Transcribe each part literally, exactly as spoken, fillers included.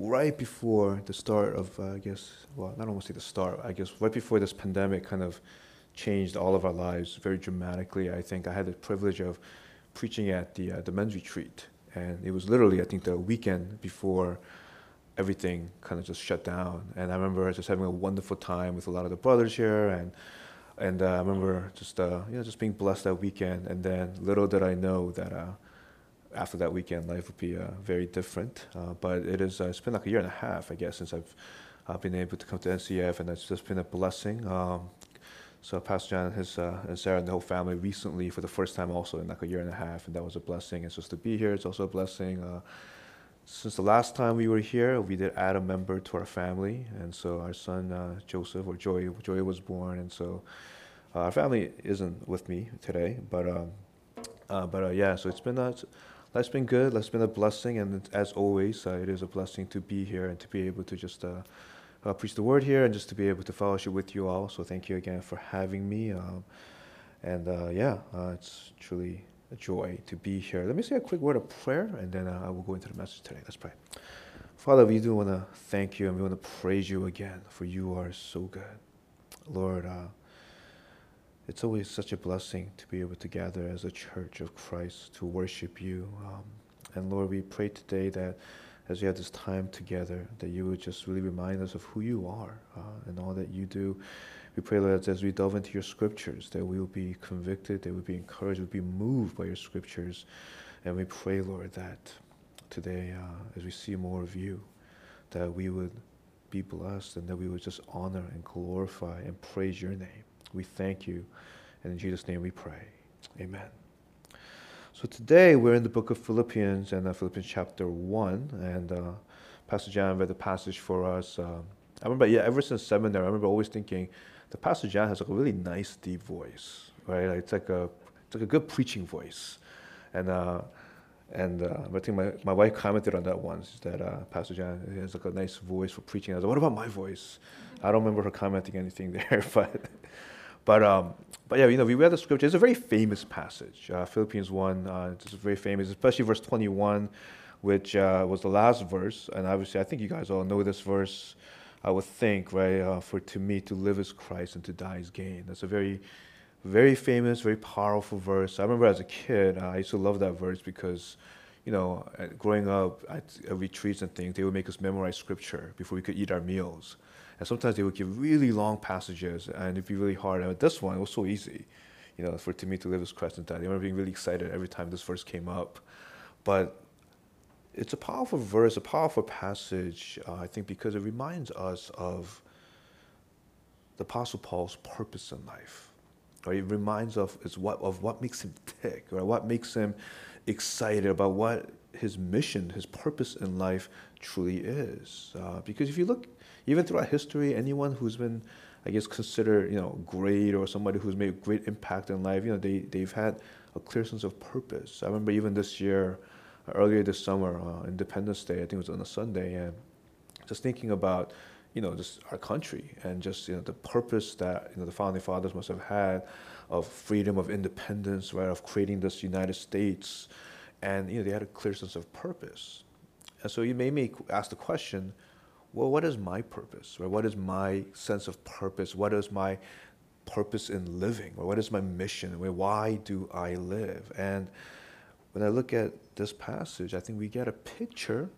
right before the start of, uh, I guess, well, I don't want to say the start, I guess right before this pandemic kind of changed all of our lives very dramatically, I think I had the privilege of preaching at the, uh, the men's retreat. And it was literally, I think, the weekend before everything kind of just shut down. And I remember just having a wonderful time with a lot of the brothers here. And and uh, I remember just, uh, you know, just being blessed that weekend. And then little did I know that uh, after that weekend, life would be uh, very different. Uh, but it is, uh, it's been like a year and a half, I guess, since I've uh, been able to come to N C F. And it's just been a blessing. Um, so Pastor John and, his, uh, and Sarah and the whole family recently for the first time also in like a year and a half. And that was a blessing. And so to be here, it's also a blessing. Uh, Since the last time we were here, we did add a member to our family, and so our son uh, Joseph or Joy, Joy was born, and so uh, our family isn't with me today, but um, uh, but uh, yeah, so it's been uh, life's been good, life's been a blessing, and as always, uh, it is a blessing to be here and to be able to just uh, uh, preach the word here and just to be able to fellowship with you all. So thank you again for having me, um, and uh, yeah, uh, it's truly a joy to be here. Let me say a quick word of prayer, and then uh, I will go into the message today. Let's pray. Father, we do want to thank you, and we want to praise you again, for you are so good. Lord, uh, it's always such a blessing to be able to gather as a church of Christ to worship you. Um, and Lord, we pray today that as we have this time together, that you would just really remind us of who you are uh, and all that you do. We pray, Lord, that as we delve into your scriptures, that we will be convicted, that we will be encouraged, we will be moved by your scriptures. And we pray, Lord, that today, uh, as we see more of you, that we would be blessed and that we would just honor and glorify and praise your name. We thank you. And in Jesus' name we pray. Amen. So today we're in the book of Philippians and uh, Philippians chapter one, and uh, Pastor John read the passage for us. Um, I remember, yeah, ever since seminary, I remember always thinking that Pastor John has like a really nice deep voice, right? Like, it's like a it's like a good preaching voice, and uh, and uh, I think my, my wife commented on that once that uh, Pastor John has like a nice voice for preaching. I was like, what about my voice? I don't remember her commenting anything there, but. But, um, but yeah, you know, we read the scripture. It's a very famous passage, uh, Philippians one. Uh, it's very famous, especially verse twenty-one, which uh, was the last verse. And obviously, I think you guys all know this verse, I would think, right? Uh, For to me, to live is Christ and to die is gain. That's a very, very famous, very powerful verse. I remember as a kid, uh, I used to love that verse because, you know, growing up at, at retreats and things, they would make us memorize scripture before we could eat our meals. And sometimes they would give really long passages, and it'd be really hard. And this one, it was so easy, you know, for to me to live is Christ and die. I remember being really excited every time this verse came up. But it's a powerful verse, a powerful passage, uh, I think, because it reminds us of the Apostle Paul's purpose in life. Right? It reminds us of what, of what makes him tick, right? What makes him excited about what his mission, his purpose in life truly is. Uh, because if you look, even throughout history, anyone who's been, I guess, considered, you know, great or somebody who's made a great impact in life, you know, they, they've had a clear sense of purpose. I remember even this year, earlier this summer, uh, Independence Day, I think it was on a Sunday, and just thinking about, you know, just our country and just, you know, the purpose that, you know, the founding fathers must have had of freedom, of independence, right, of creating this United States. And, you know, they had a clear sense of purpose. And so you made me ask the question, well, what is my purpose? Or what is my sense of purpose? What is my purpose in living? Or what is my mission? Why do I live? And when I look at this passage, I think we get a picture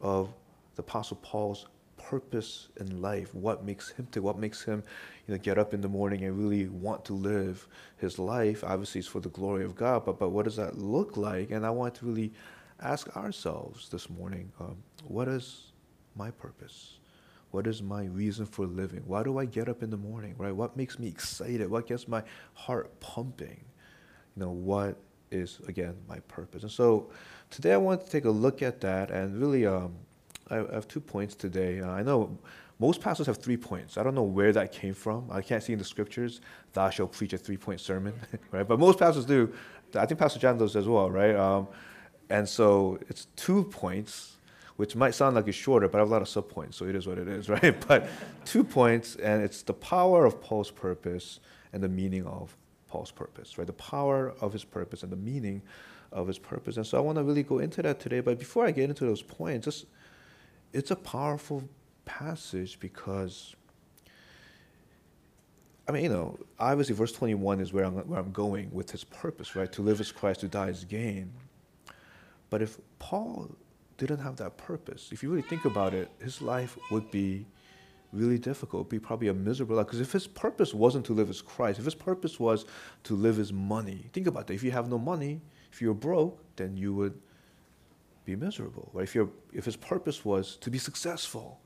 of the Apostle Paul's purpose in life. What makes him tick? What makes him, you know, get up in the morning and really want to live his life? Obviously, it's for the glory of God, but but what does that look like? And I want to really ask ourselves this morning, um, what is my purpose? What is my reason for living? Why do I get up in the morning, right? What makes me excited? What gets my heart pumping? You know, what is, again, my purpose? And so today I want to take a look at that, and really um, I, I have two points today. Uh, I know most pastors have three points. I don't know where that came from. I can't see in the scriptures, thou shalt preach a three-point sermon, right? But most pastors do. I think Pastor John does as well, right? Um, and so it's two points, which might sound like it's shorter, but I have a lot of subpoints, so it is what it is, right? But two points, and it's the power of Paul's purpose and the meaning of Paul's purpose, right? The power of his purpose and the meaning of his purpose. And so I want to really go into that today, but before I get into those points, just it's a powerful passage because, I mean, you know, obviously verse twenty-one is where I'm, where I'm going with his purpose, right? To live is Christ, to die is gain. But if Paul didn't have that purpose, if you really think about it, his life would be really difficult, be probably a miserable life. Because if his purpose wasn't to live as Christ, if his purpose was to live as money, think about that. If you have no money, if you're broke, then you would be miserable. Right? If, you're, if his purpose was to be successful,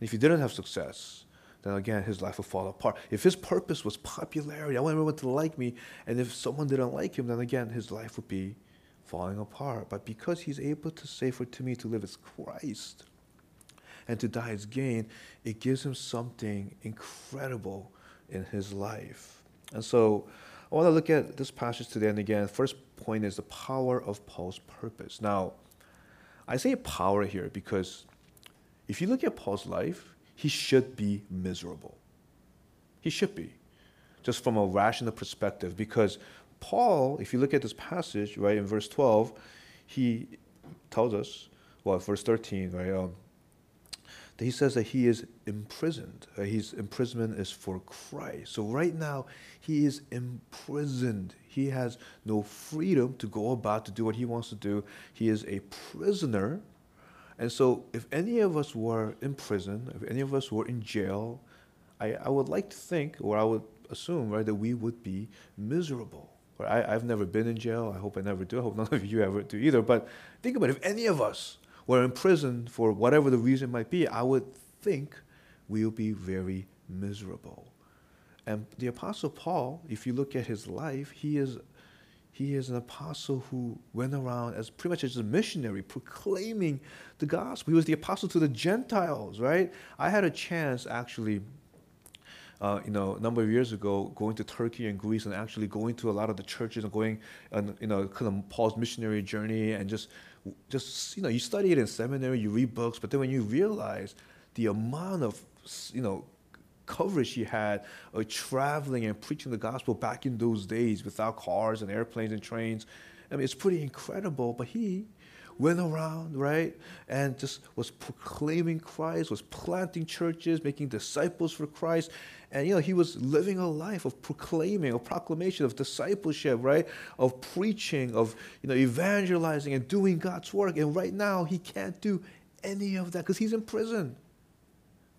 and if you didn't have success, then again, his life would fall apart. If his purpose was popularity, I want everyone to like me, and if someone didn't like him, then again, his life would be falling apart. But because he's able to say, for to me to live as Christ, and to die is gain, it gives him something incredible in his life. And so I want to look at this passage today. And again, first point is the power of Paul's purpose. Now, I say power here because if you look at Paul's life, he should be miserable. He should be, just from a rational perspective. Because Paul, if you look at this passage, right, in verse twelve, he tells us, well, verse thirteen, right, um, he says that he is imprisoned. Uh, his imprisonment is for Christ. So right now, he is imprisoned. He has no freedom to go about to do what he wants to do. He is a prisoner. And so if any of us were in prison, if any of us were in jail, I, I would like to think, or I would assume, right, that we would be miserable. Right? I, I've never been in jail. I hope I never do. I hope none of you ever do either. But think about it. If any of us were in prison for whatever the reason might be, I would think we'll be very miserable. And the Apostle Paul, if you look at his life, he is he is an apostle who went around as pretty much as a missionary proclaiming the gospel. He was the apostle to the Gentiles, right? I had a chance actually, uh, you know, a number of years ago, going to Turkey and Greece and actually going to a lot of the churches and going on, you know, kind of Paul's missionary journey and just Just, you know, you study it in seminary, you read books, but then when you realize the amount of, you know, coverage he had of traveling and preaching the gospel back in those days without cars and airplanes and trains, I mean, it's pretty incredible. But he went around, right, and just was proclaiming Christ, was planting churches, making disciples for Christ. And, you know, he was living a life of proclaiming, of proclamation, of discipleship, right, of preaching, of, you know, evangelizing and doing God's work. And right now he can't do any of that because he's in prison,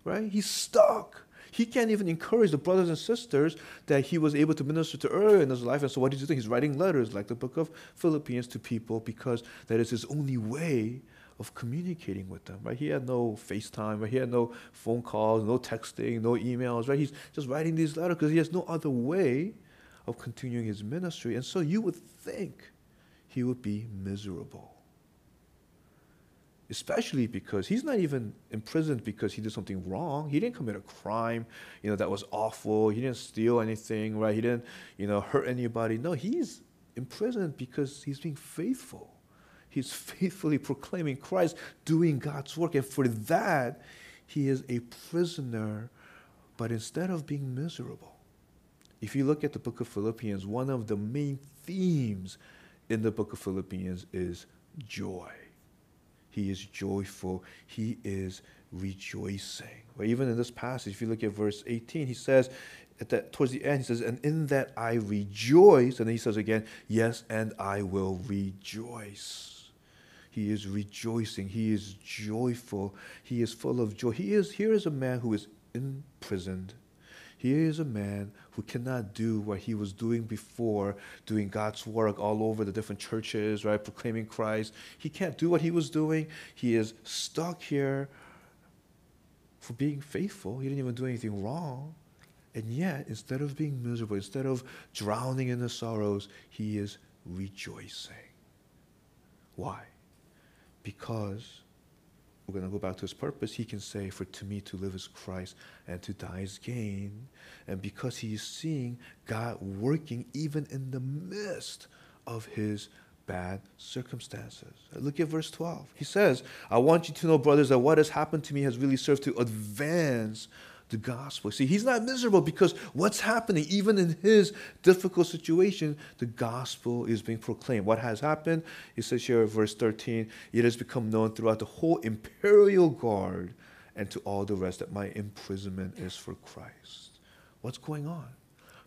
right? He's stuck. He can't even encourage the brothers and sisters that he was able to minister to earlier in his life. And so what is he doing? He's writing letters like the book of Philippians to people because that is his only way of communicating with them, right? He had no FaceTime, right? He had no phone calls, no texting, no emails, right? He's just writing these letters because he has no other way of continuing his ministry. And so you would think he would be miserable. Especially because he's not even imprisoned because he did something wrong. He didn't commit a crime, you know, that was awful. He didn't steal anything, right? He didn't, you know, hurt anybody. No, he's imprisoned because he's being faithful. He's faithfully proclaiming Christ, doing God's work. And for that, he is a prisoner. But instead of being miserable, if you look at the book of Philippians, one of the main themes in the book of Philippians is joy. He is joyful. He is rejoicing. Well, even in this passage, if you look at verse eighteen, he says, at that, towards the end, he says, and in that I rejoice. And then he says again, yes, and I will rejoice. He is rejoicing. He is joyful. He is full of joy. He is, here is a man who is imprisoned. Here is a man who cannot do what he was doing before, doing God's work all over the different churches, right, proclaiming Christ. He can't do what he was doing. He is stuck here for being faithful. He didn't even do anything wrong. And yet, instead of being miserable, instead of drowning in the sorrows, he is rejoicing. Why? Because we're going to go back to his purpose. He can say, for to me to live is Christ and to die is gain. And because he is seeing God working even in the midst of his bad circumstances. Look at verse twelve. He says, I want you to know, brothers, that what has happened to me has really served to advance the gospel. See, he's not miserable because what's happening, even in his difficult situation, the gospel is being proclaimed. What has happened? It says here, verse thirteen, it has become known throughout the whole imperial guard and to all the rest that my imprisonment is for Christ. What's going on?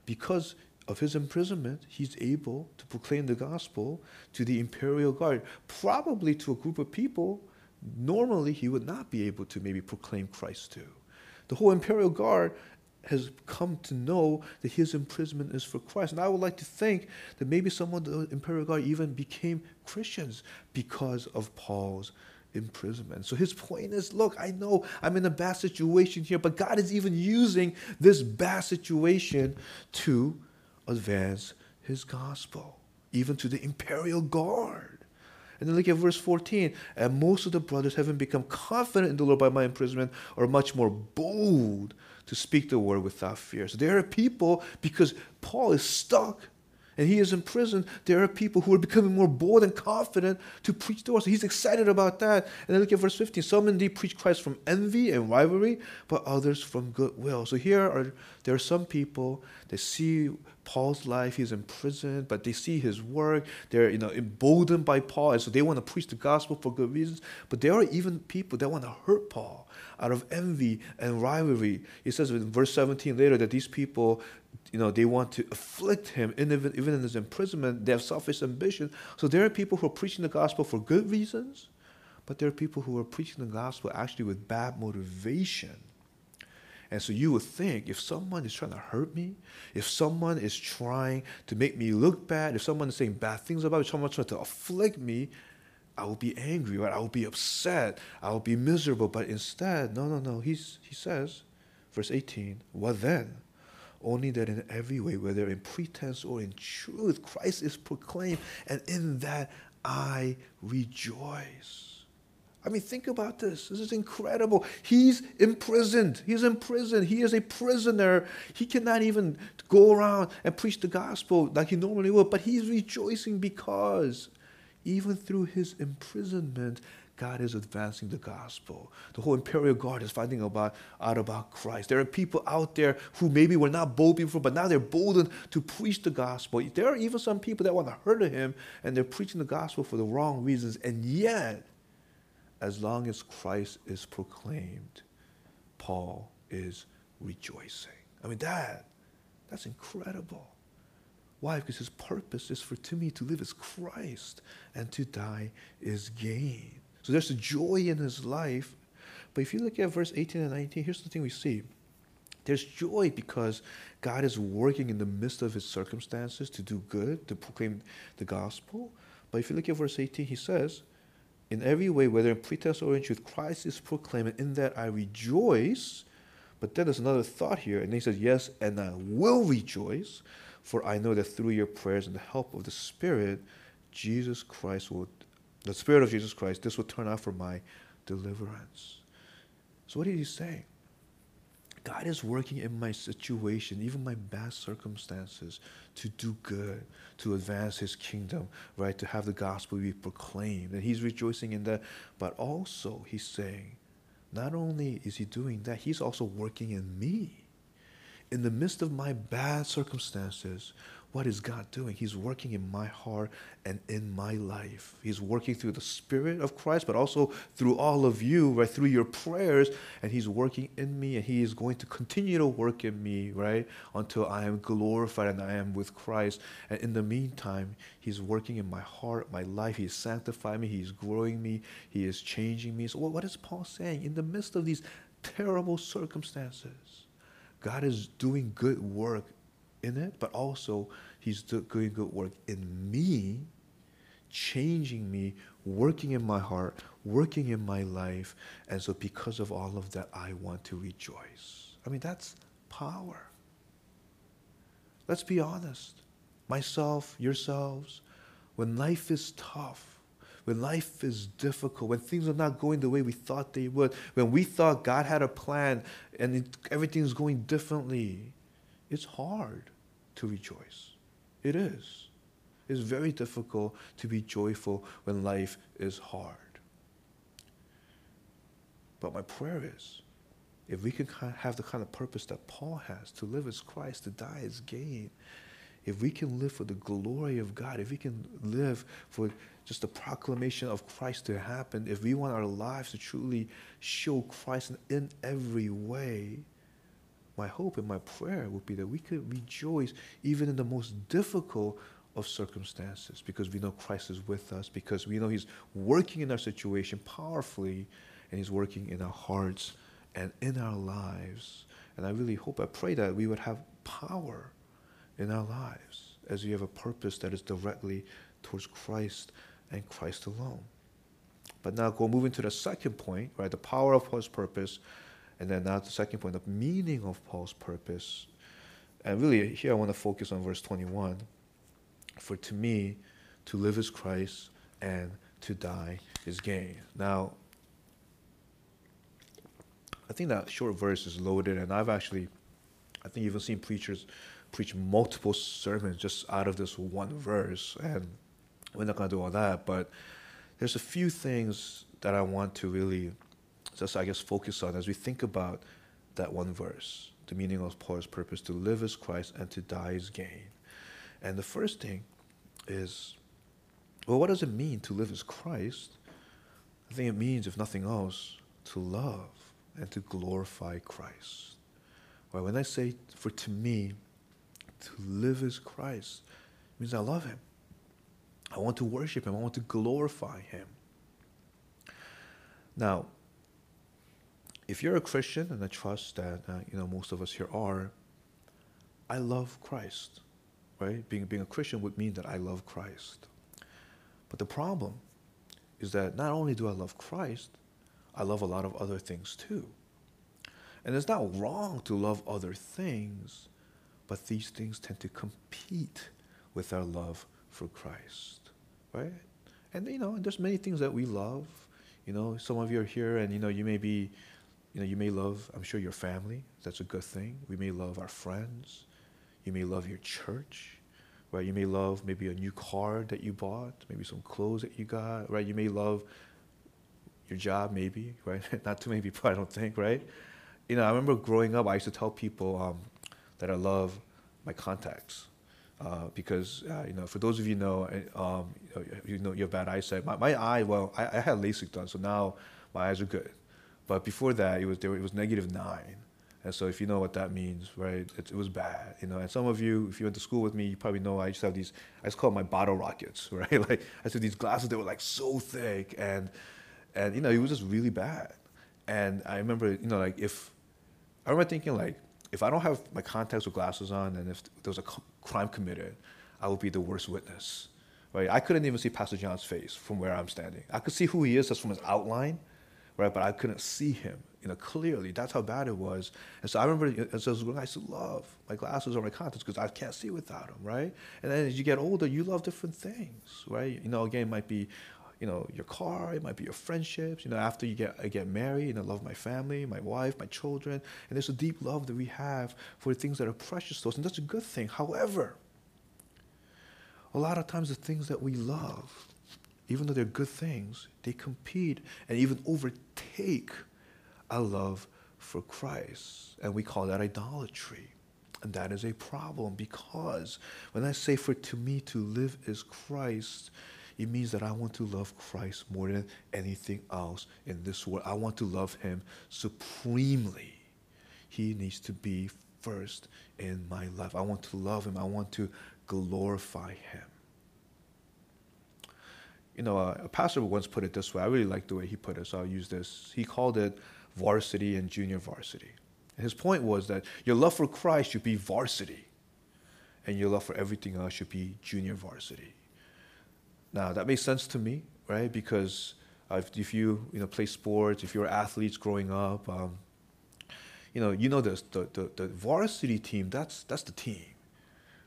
Because of his imprisonment, he's able to proclaim the gospel to the imperial guard, probably to a group of people normally he would not be able to maybe proclaim Christ to. The whole imperial guard has come to know that his imprisonment is for Christ. And I would like to think that maybe some of the imperial guard even became Christians because of Paul's imprisonment. So his point is, look, I know I'm in a bad situation here, but God is even using this bad situation to advance his gospel, even to the imperial guard. And then look at verse fourteen. And most of the brothers, having become confident in the Lord by my imprisonment, are much more bold to speak the word without fear. So there are people, because Paul is stuck and he is in prison, there are people who are becoming more bold and confident to preach the word. So he's excited about that. And then look at verse fifteen. Some indeed preach Christ from envy and rivalry, but others from goodwill. So here are there are some people that see Paul's life, he's in prison, but they see his work. They're, you know, emboldened by Paul, and so they want to preach the gospel for good reasons. But there are even people that want to hurt Paul out of envy and rivalry. It says in verse seventeen later that these people, you know, they want to afflict him, even in his imprisonment. They have selfish ambition. So there are people who are preaching the gospel for good reasons, but there are people who are preaching the gospel actually with bad motivation. And so you would think, if someone is trying to hurt me, if someone is trying to make me look bad, if someone is saying bad things about me, if someone is trying to afflict me, I will be angry, right? I will be upset. I will be miserable. But instead, no, no, no. He's, he says, verse eighteen, what then? Only that in every way, whether in pretense or in truth, Christ is proclaimed, and in that I rejoice. I mean, think about this. This is incredible. He's imprisoned. He's in prison. He is a prisoner. He cannot even go around and preach the gospel like he normally would, but he's rejoicing because even through his imprisonment, God is advancing the gospel. The whole imperial guard is finding about, out about Christ. There are people out there who maybe were not bold before, but now they're boldened to preach the gospel. There are even some people that want to hurt him, and they're preaching the gospel for the wrong reasons, and yet, as long as Christ is proclaimed, Paul is rejoicing. I mean, that, that's incredible. Why? Because his purpose is for to me to live is Christ, and to die is gain. So there's a joy in his life. But if you look at verse eighteen and nineteen, here's the thing we see. There's joy because God is working in the midst of his circumstances to do good, to proclaim the gospel. But if you look at verse eighteen, he says, in every way, whether in pretense or in truth, Christ is proclaimed, and in that I rejoice. But then there's another thought here, and he says, yes, and I will rejoice, for I know that through your prayers and the help of the Spirit, Jesus Christ will, the Spirit of Jesus Christ, this will turn out for my deliverance. So what did he say? God is working in my situation, even my bad circumstances, to do good, to advance his kingdom, right? To have the gospel be proclaimed. And he's rejoicing in that. But also he's saying, not only is he doing that, he's also working in me. In the midst of my bad circumstances, what is God doing? He's working in my heart and in my life. He's working through the Spirit of Christ, but also through all of you, right? Through your prayers, and he's working in me, and he is going to continue to work in me, right? Until I am glorified and I am with Christ. And in the meantime, he's working in my heart, my life. He's sanctifying me. He's growing me. He is changing me. So what is Paul saying? In the midst of these terrible circumstances, God is doing good work in it, but also he's doing good work in me, changing me, working in my heart, working in my life. And so because of all of that, I want to rejoice. I mean, that's power. Let's be honest. Myself, yourselves, when life is tough, when life is difficult, when things are not going the way we thought they would, when we thought God had a plan and it, everything's going differently, it's hard to rejoice. It is. It's very difficult to be joyful when life is hard. But my prayer is if we can have the kind of purpose that Paul has, to live as Christ, to die as gain, if we can live for the glory of God, if we can live for just the proclamation of Christ to happen, if we want our lives to truly show Christ in every way, my hope and my prayer would be that we could rejoice even in the most difficult of circumstances, because we know Christ is with us, because we know He's working in our situation powerfully, and He's working in our hearts and in our lives. And I really hope, I pray that we would have power in our lives as we have a purpose that is directly towards Christ and Christ alone. But now go moving to the second point, right? The power of Paul's purpose. And then now the second point, the meaning of Paul's purpose. And really here I want to focus on verse twenty-one. For to me, to live is Christ, and to die is gain. Now, I think that short verse is loaded, and I've actually, I think, even seen preachers preach multiple sermons just out of this one verse, and we're not going to do all that, but there's a few things that I want to really just, I guess, focus on as we think about that one verse, the meaning of Paul's purpose, to live is Christ, and to die is gain. And the first thing is, well, what does it mean to live as Christ? I think it means, if nothing else, to love and to glorify Christ. Well, when I say, for to me, to live as Christ, it means I love Him. I want to worship Him. I want to glorify Him. Now, if you're a Christian, and I trust that uh, you know most of us here are, I love Christ. Right? Being, being a Christian would mean that I love Christ. But the problem is that not only do I love Christ, I love a lot of other things too. And it's not wrong to love other things, but these things tend to compete with our love for Christ, right? And, you know, there's many things that we love. You know, some of you are here and, you know, you may be, you know, you may love, I'm sure, your family. That's a good thing. We may love our friends. You may love your church, right? You may love maybe a new car that you bought, maybe some clothes that you got, right? You may love your job, maybe, right? Not too many people, I don't think, right? You know, I remember growing up, I used to tell people um, that I love my contacts uh, because, uh, you know, for those of you know, um, you know, you know, you have bad eyesight. My, my eye, well, I, I had LASIK done, so now my eyes are good. But before that, it was there, it was negative nine. And so if you know what that means, right, it, it was bad, you know. And some of you, if you went to school with me, you probably know I used to have these, I used to call them my bottle rockets, right? Like, I used to have these glasses that were, like, so thick. And, and you know, it was just really bad. And I remember, you know, like, if, I remember thinking, like, if I don't have my contacts or glasses on, and if there was a c- crime committed, I would be the worst witness, right? I couldn't even see Pastor John's face from where I'm standing. I could see who he is just from his outline, right? But I couldn't see him. You know, clearly, that's how bad it was. And so I remember, and so I used to love my glasses or my contacts because I can't see without them, right? And then as you get older, you love different things, right? You know, again, it might be, you know, your car, it might be your friendships. You know, after you get I get married, and I love my family, my wife, my children, and there's a deep love that we have for things that are precious to us, and that's a good thing. However, a lot of times the things that we love, even though they're good things, they compete and even overtake our love for Christ, and we call that idolatry, and that is a problem, because when I say for to me to live is Christ, it means that I want to love Christ more than anything else in this world. I want to love Him supremely. He needs to be first in my life. I want to love Him. I want to glorify Him. You know, uh, a pastor once put it this way. I really like the way he put it, so I'll use this. He called it varsity and junior varsity. And his point was that your love for Christ should be varsity, and your love for everything else should be junior varsity. Now, that makes sense to me, right? Because uh, if, if you, you know, play sports, if you're athletes growing up, um, you know, you know this, the, the, the varsity team, that's, that's the team.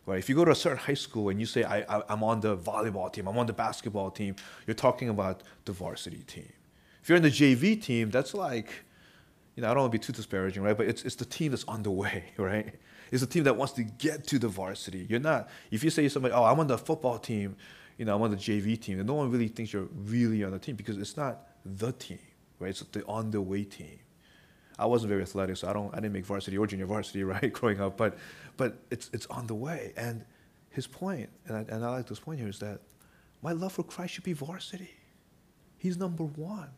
Right? If you go to a certain high school and you say, I, I, I'm on the volleyball team, I'm on the basketball team, you're talking about the varsity team. If you're in the J V team, that's like, you know, I don't want to be too disparaging, right? But it's it's the team that's on the way, right? It's the team that wants to get to the varsity. You're not, if you say to somebody, oh, I'm on the football team, you know, I'm on the J V team, then no one really thinks you're really on the team because it's not the team, right? It's the on the way team. I wasn't very athletic, so I don't I didn't make varsity or junior varsity, right, growing up. But but it's it's on the way. And his point, and I, and I like this point here, is that my love for Christ should be varsity. He's number one,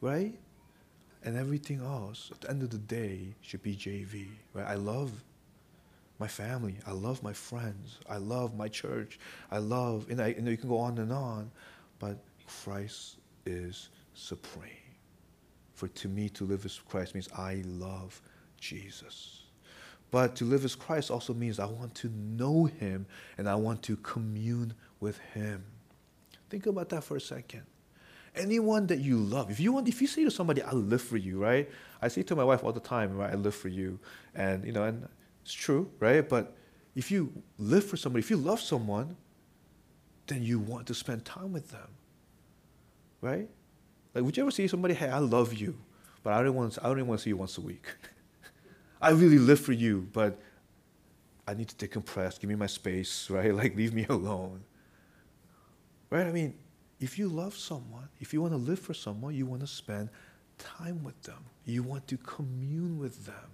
right? And everything else, at the end of the day, should be J V, right? I love my family. I love my friends. I love my church. I love, and I, you know, you can go on and on, but Christ is supreme. For to me, to live as Christ means I love Jesus. But to live as Christ also means I want to know him and I want to commune with him. Think about that for a second. Anyone that you love, if you want, if you say to somebody, I live for you, right? I say to my wife all the time, right, I live for you. And, you know, and it's true, right? But if you live for somebody, if you love someone, then you want to spend time with them, right? Like, would you ever see somebody, hey, I love you, but I don't want to, I don't even want to see you once a week. I really live for you, but I need to decompress, give me my space, right? Like, leave me alone, right? I mean, if you love someone, if you want to live for someone, you want to spend time with them. You want to commune with them.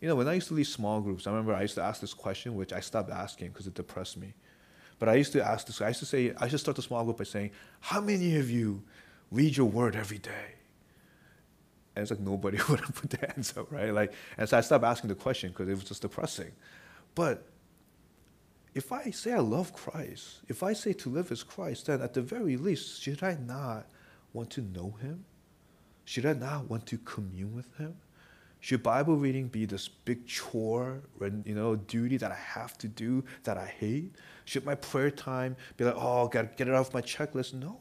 You know, when I used to lead small groups, I remember I used to ask this question, which I stopped asking because it depressed me. But I used to ask this, I used to say, I should start the small group by saying, how many of you read your word every day? And it's like nobody would have put their hands up, right? Like, and so I stopped asking the question because it was just depressing. But if I say I love Christ, if I say to live as Christ, then at the very least, should I not want to know him? Should I not want to commune with him? Should Bible reading be this big chore, you know, duty that I have to do, that I hate? Should my prayer time be like, oh, gotta get it off my checklist? No.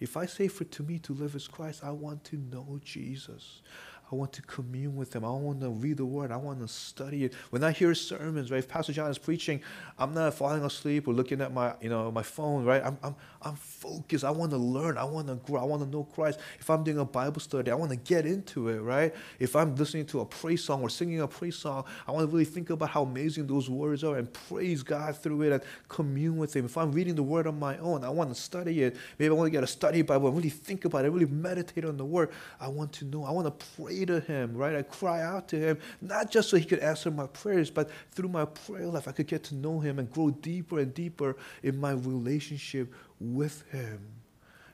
If I say for to me to live as Christ, I want to know Jesus. I want to commune with him. I want to read the word. I want to study it. When I hear sermons, right, if Pastor John is preaching, I'm not falling asleep or looking at my, you know, my phone, right? I'm, I'm, I'm focused. I want to learn. I want to grow. I want to know Christ. If I'm doing a Bible study, I want to get into it, right? If I'm listening to a praise song or singing a praise song, I want to really think about how amazing those words are and praise God through it and commune with him. If I'm reading the word on my own, I want to study it. Maybe I want to get a study Bible and really think about it, really meditate on the word. I want to know. I want to pray to him, right? I cry out to him, not just so he could answer my prayers, but through my prayer life, I could get to know him and grow deeper and deeper in my relationship with him.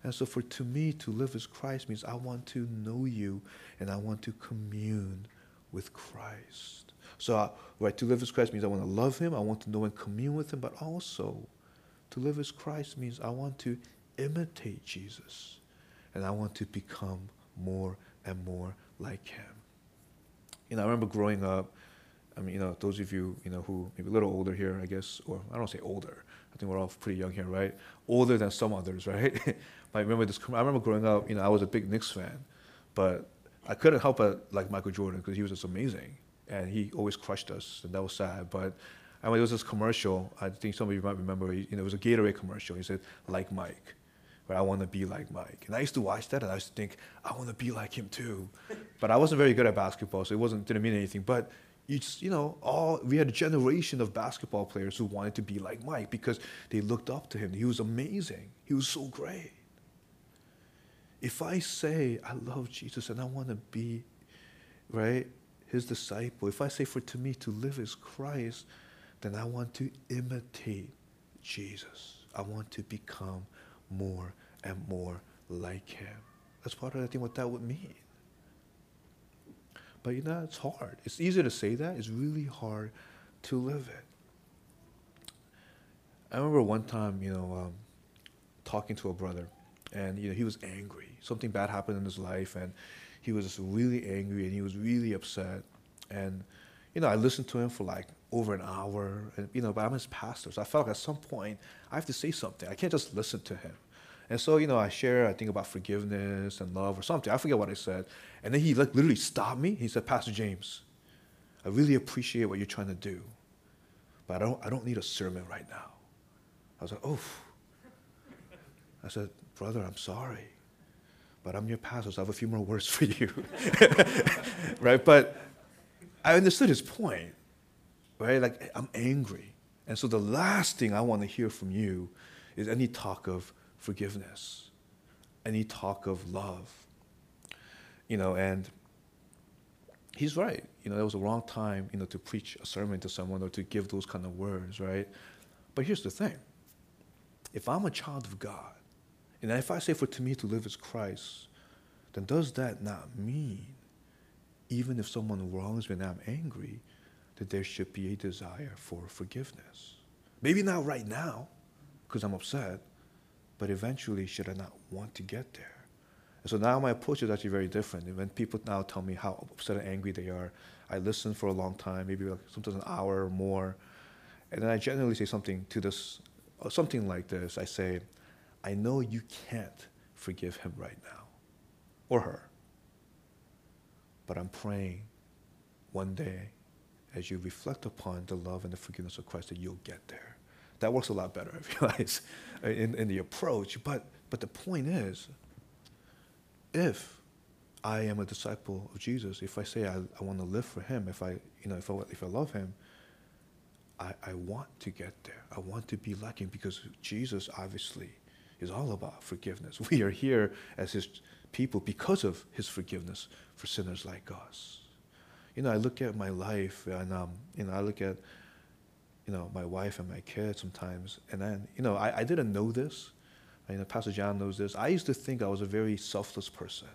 And so for to me, to live as Christ means I want to know you and I want to commune with Christ. So right, to live as Christ means I want to love him, I want to know and commune with him, but also to live as Christ means I want to imitate Jesus and I want to become more and more like him. You know, I remember growing up, I mean, you know, those of you, you know, who maybe a little older here, I guess, or I don't say older, I think we're all pretty young here, right? Older than some others, right? But I remember this, I remember growing up, you know, I was a big Knicks fan, but I couldn't help but like Michael Jordan because he was just amazing and he always crushed us, and that was sad. But I mean, there was this commercial, I think some of you might remember, you know, it was a Gatorade commercial. He said, like Mike. But I want to be like Mike. And I used to watch that and I used to think, I want to be like him too. But I wasn't very good at basketball, so it wasn't didn't mean anything. But you just, you know, all we had a generation of basketball players who wanted to be like Mike because they looked up to him. He was amazing. He was so great. If I say I love Jesus and I want to be, right, his disciple, if I say for to me to live as Christ, then I want to imitate Jesus. I want to become more and more like him. That's part of, I think, what that would mean. But you know, it's hard. It's easy to say that. It's really hard to live it. I remember one time, you know, um, talking to a brother, and you know, he was angry. Something bad happened in his life, and he was really angry, and he was really upset. And you know, I listened to him for like over an hour, and, you know, but I'm his pastor, so I felt like at some point I have to say something. I can't just listen to him. And so, you know, I share, I think about forgiveness and love or something. I forget what I said. And then he like literally stopped me. He said, Pastor James, I really appreciate what you're trying to do, but I don't, I don't need a sermon right now. I was like, oof. I said, brother, I'm sorry, but I'm your pastor, so I have a few more words for you, right? But I understood his point, right? Like, I'm angry. And so the last thing I want to hear from you is any talk of forgiveness, any talk of love, you know, and he's right. You know, that was the wrong time, you know, to preach a sermon to someone or to give those kind of words, right? But here's the thing. If I'm a child of God, and if I say for to me to live is Christ, then does that not mean, even if someone wrongs me and I'm angry, that there should be a desire for forgiveness? Maybe not right now, because I'm upset, but eventually should I not want to get there? And so now my approach is actually very different. And when people now tell me how upset and angry they are, I listen for a long time, maybe like sometimes an hour or more, and then I generally say something to this, or something like this. I say, I know you can't forgive him right now, or her, but I'm praying one day, as you reflect upon the love and the forgiveness of Christ, that you'll get there. That works a lot better, I realize, in, in the approach. But, but the point is, if I am a disciple of Jesus, if I say I, I want to live for him, if I, you know, if I, if I love him, I, I want to get there. I want to be like him, because Jesus obviously is all about forgiveness. We are here as his people because of his forgiveness for sinners like us. You know, I look at my life, and um, you know, I look at, you know, my wife and my kids sometimes, and then, you know, I, I didn't know this. You know, Pastor John knows this. I used to think I was a very selfless person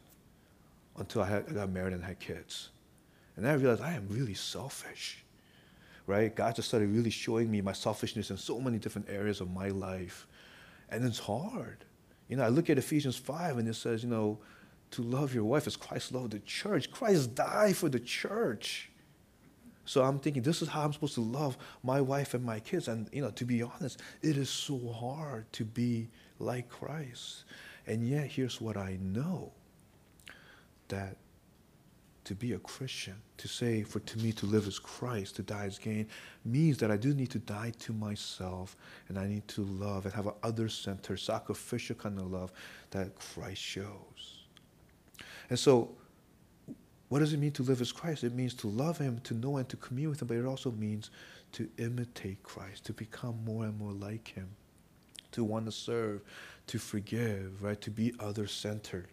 until I, had, I got married and had kids, and then I realized I am really selfish, right? God just started really showing me my selfishness in so many different areas of my life, and it's hard. You know, I look at Ephesians five, and it says, you know, to love your wife as Christ loved the church. Christ died for the church. So I'm thinking, this is how I'm supposed to love my wife and my kids. And, you know, to be honest, it is so hard to be like Christ. And yet, here's what I know, that to be a Christian, to say, for to me to live is Christ, to die is gain, means that I do need to die to myself, and I need to love and have an other-centered, sacrificial kind of love that Christ shows. And so, what does it mean to live as Christ? It means to love him, to know and to commune with him, but it also means to imitate Christ, to become more and more like him, to want to serve, to forgive, right? To be other-centered.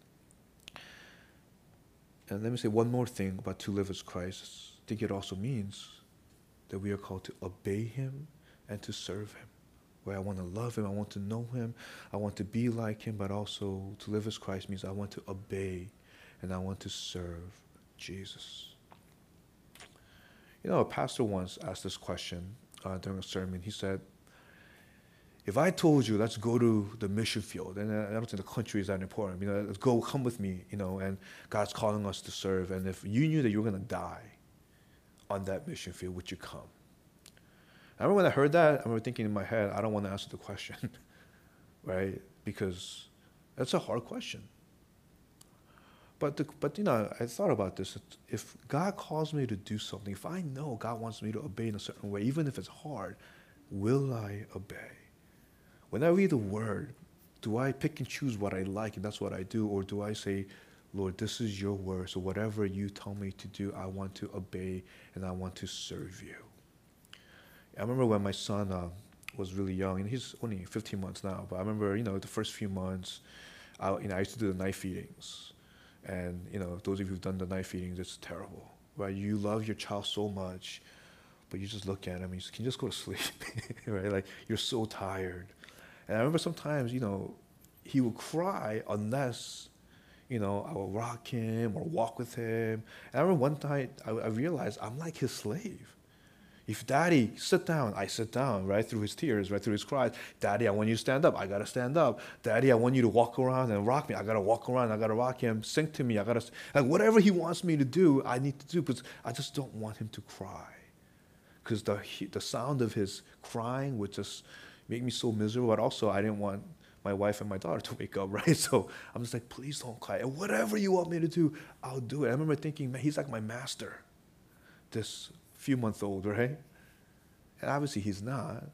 And let me say one more thing about to live as Christ. I think it also means that we are called to obey him and to serve him. Where I want to love him, I want to know him, I want to be like him, but also to live as Christ means I want to obey and I want to serve Jesus. You know, a pastor once asked this question uh, during a sermon. He said, if I told you, let's go to the mission field, and I don't think the country is that important, you know, let's go, come with me, you know, and God's calling us to serve, and if you knew that you were going to die on that mission field, would you come? I remember when I heard that, I remember thinking in my head, I don't want to answer the question, right? Because that's a hard question. But, the, but you know, I thought about this. If God calls me to do something, if I know God wants me to obey in a certain way, even if it's hard, will I obey? When I read the Word, do I pick and choose what I like and that's what I do? Or do I say, Lord, this is your Word, so whatever you tell me to do, I want to obey and I want to serve you? I remember when my son uh, was really young, and he's only fifteen months now, but I remember, you know, the first few months, I, you know, I used to do the night feedings. And, you know, those of you who've done the night feedings, it's terrible, right? You love your child so much, but you just look at him and you just, can you just go to sleep, right? Like, you're so tired. And I remember sometimes, you know, he would cry unless, you know, I would rock him or walk with him. And I remember one night I, I realized I'm like his slave. If daddy, sit down, I sit down, right, through his tears, right, through his cries. Daddy, I want you to stand up, I got to stand up. Daddy, I want you to walk around and rock me, I got to walk around, I got to rock him. Sing to me, I got to, like, whatever he wants me to do, I need to do, because I just don't want him to cry. Because the, the sound of his crying would just make me so miserable, but also I didn't want my wife and my daughter to wake up, right? So I'm just like, please don't cry. And whatever you want me to do, I'll do it. I remember thinking, man, he's like my master, this few months old, right? And obviously he's not,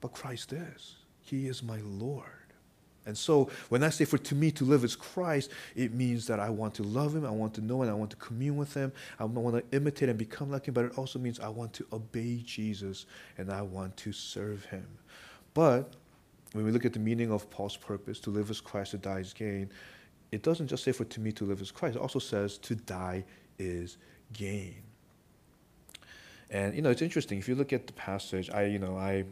but Christ is. He is my Lord. And so when I say for to me to live is Christ, it means that I want to love him, I want to know him, I want to commune with him, I want to imitate and become like him, but it also means I want to obey Jesus and I want to serve him. But when we look at the meaning of Paul's purpose, to live is Christ, to die is gain, it doesn't just say for to me to live is Christ. It also says to die is gain. And, you know, it's interesting. If you look at the passage, I, you know, I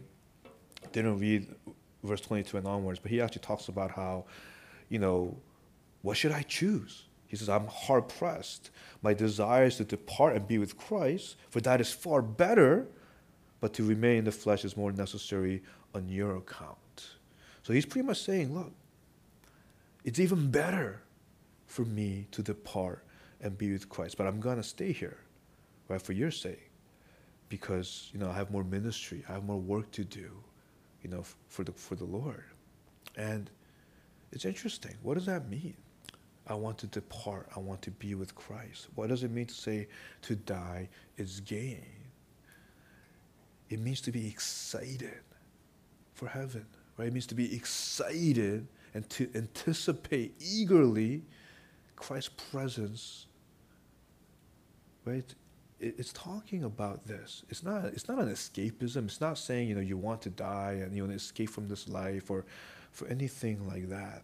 didn't read verse twenty-two and onwards, but he actually talks about how, you know, what should I choose? He says, I'm hard-pressed. My desire is to depart and be with Christ, for that is far better, but to remain in the flesh is more necessary on your account. So he's pretty much saying, look, it's even better for me to depart and be with Christ, but I'm going to stay here, right, for your sake, because, you know, I have more ministry, I have more work to do, you know, for the, for the Lord. And it's interesting. What does that mean? I want to depart. I want to be with Christ. What does it mean to say to die is gain? It means to be excited for heaven, right? It means to be excited and to anticipate eagerly Christ's presence, right? It's talking about this. It's not, it's not an escapism. It's not saying, you know, you want to die and you want to escape from this life or for anything like that.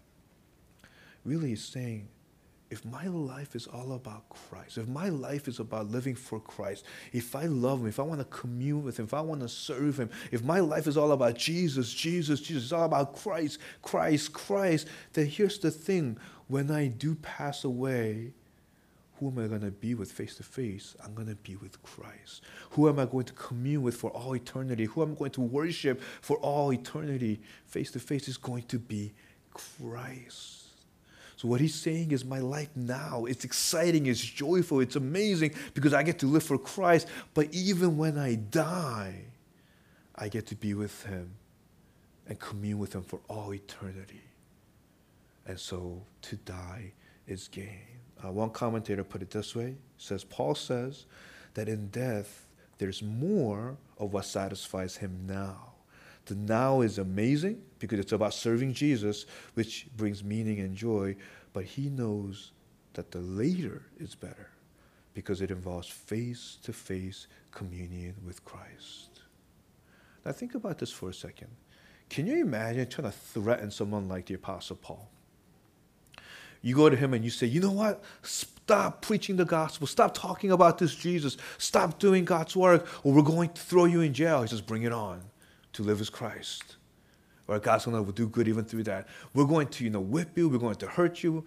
Really, it's saying, if my life is all about Christ, if my life is about living for Christ, if I love Him, if I want to commune with Him, if I want to serve Him, if my life is all about Jesus, Jesus, Jesus, it's all about Christ, Christ, Christ, then here's the thing. When I do pass away, who am I going to be with face to face? I'm going to be with Christ. Who am I going to commune with for all eternity? Who am I going to worship for all eternity? Face to face is going to be Christ. So what he's saying is my life now, it's exciting, it's joyful, it's amazing because I get to live for Christ. But even when I die, I get to be with Him and commune with Him for all eternity. And so to die is gain. Uh, one commentator put it this way. He says, Paul says that in death, there's more of what satisfies him now. The now is amazing because it's about serving Jesus, which brings meaning and joy, but he knows that the later is better because it involves face-to-face communion with Christ. Now think about this for a second. Can you imagine trying to threaten someone like the Apostle Paul? You go to him and you say, you know what? Stop preaching the gospel. Stop talking about this Jesus. Stop doing God's work, or we're going to throw you in jail. He says, bring it on. To live as Christ. Or God's going to do good even through that. We're going to, you know, whip you. We're going to hurt you.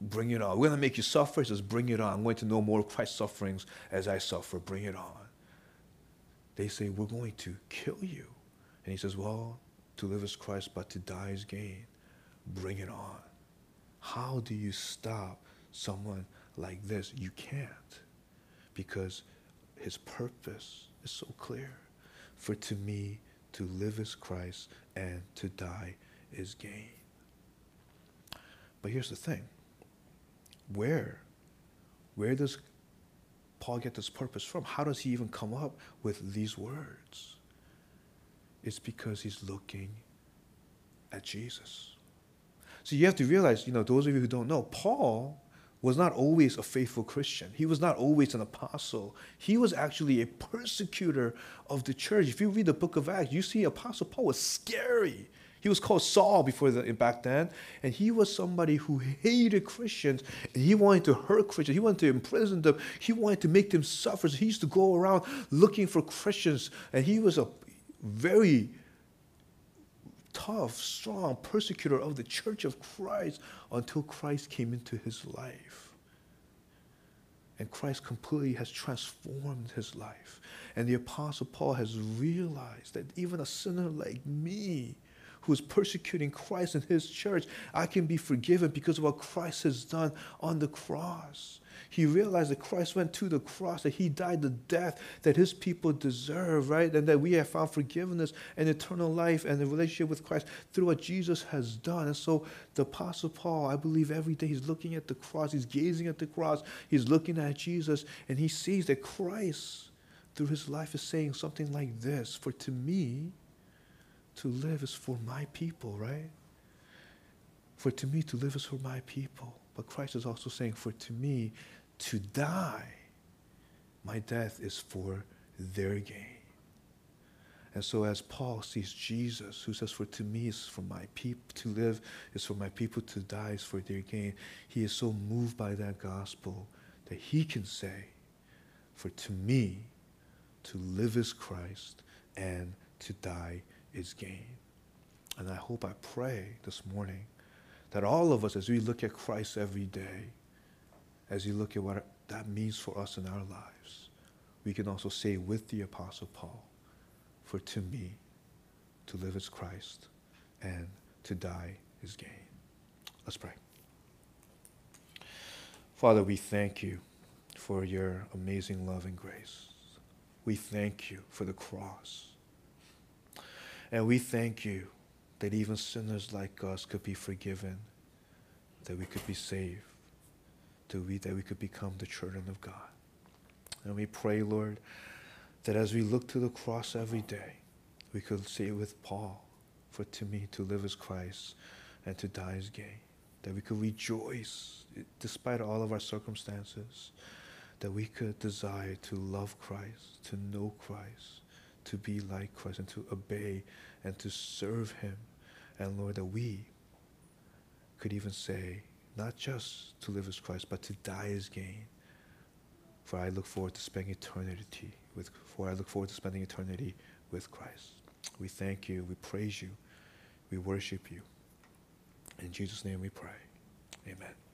Bring it on. We're going to make you suffer. He says, bring it on. I'm going to know more of Christ's sufferings as I suffer. Bring it on. They say, we're going to kill you. And he says, well, to live as Christ, but to die is gain. Bring it on. How do you stop someone like this? You can't. Because his purpose is so clear. For to me, to live is Christ, and to die is gain. But here's the thing. Where? Where does Paul get this purpose from? How does he even come up with these words? It's because he's looking at Jesus. So you have to realize, you know, those of you who don't know, Paul was not always a faithful Christian. He was not always an apostle. He was actually a persecutor of the church. If you read the book of Acts, you see Apostle Paul was scary. He was called Saul before the, back then, and he was somebody who hated Christians, and he wanted to hurt Christians. He wanted to imprison them. He wanted to make them suffer. So he used to go around looking for Christians, and he was a very tough, strong persecutor of the church of Christ until Christ came into his life. And Christ completely has transformed his life. And the Apostle Paul has realized that even a sinner like me who is persecuting Christ and his church, I can be forgiven because of what Christ has done on the cross. He realized that Christ went to the cross, that he died the death that his people deserve, right? And that we have found forgiveness and eternal life and a relationship with Christ through what Jesus has done. And so the Apostle Paul, I believe every day he's looking at the cross, he's gazing at the cross, he's looking at Jesus, and he sees that Christ, through his life, is saying something like this, for to me, to live is for my people, right? For to me, to live is for my people. But Christ is also saying, for to me, to die, my death is for their gain. And so as Paul sees Jesus, who says, for to me is for my people, to live is for my people, to die is for their gain, he is so moved by that gospel that he can say, For to me, to live is Christ, and to die is gain. And I hope, I pray this morning that all of us, as we look at Christ every day, as you look at what that means for us in our lives, we can also say with the Apostle Paul, for to me, to live is Christ, and to die is gain. Let's pray. Father, we thank you for your amazing love and grace. We thank you for the cross. And we thank you that even sinners like us could be forgiven, that we could be saved, that we, that we could become the children of God. And we pray, Lord, that as we look to the cross every day, we could say with Paul, for to me to live is Christ and to die is gain. That we could rejoice despite all of our circumstances, that we could desire to love Christ, to know Christ, to be like Christ, and to obey and to serve him. And Lord, that we could even say, not just to live is Christ, but to die is gain. For I look forward to spending eternity with, for I look forward to spending eternity with Christ. We thank you, we praise you, we worship you. In Jesus' name we pray. Amen.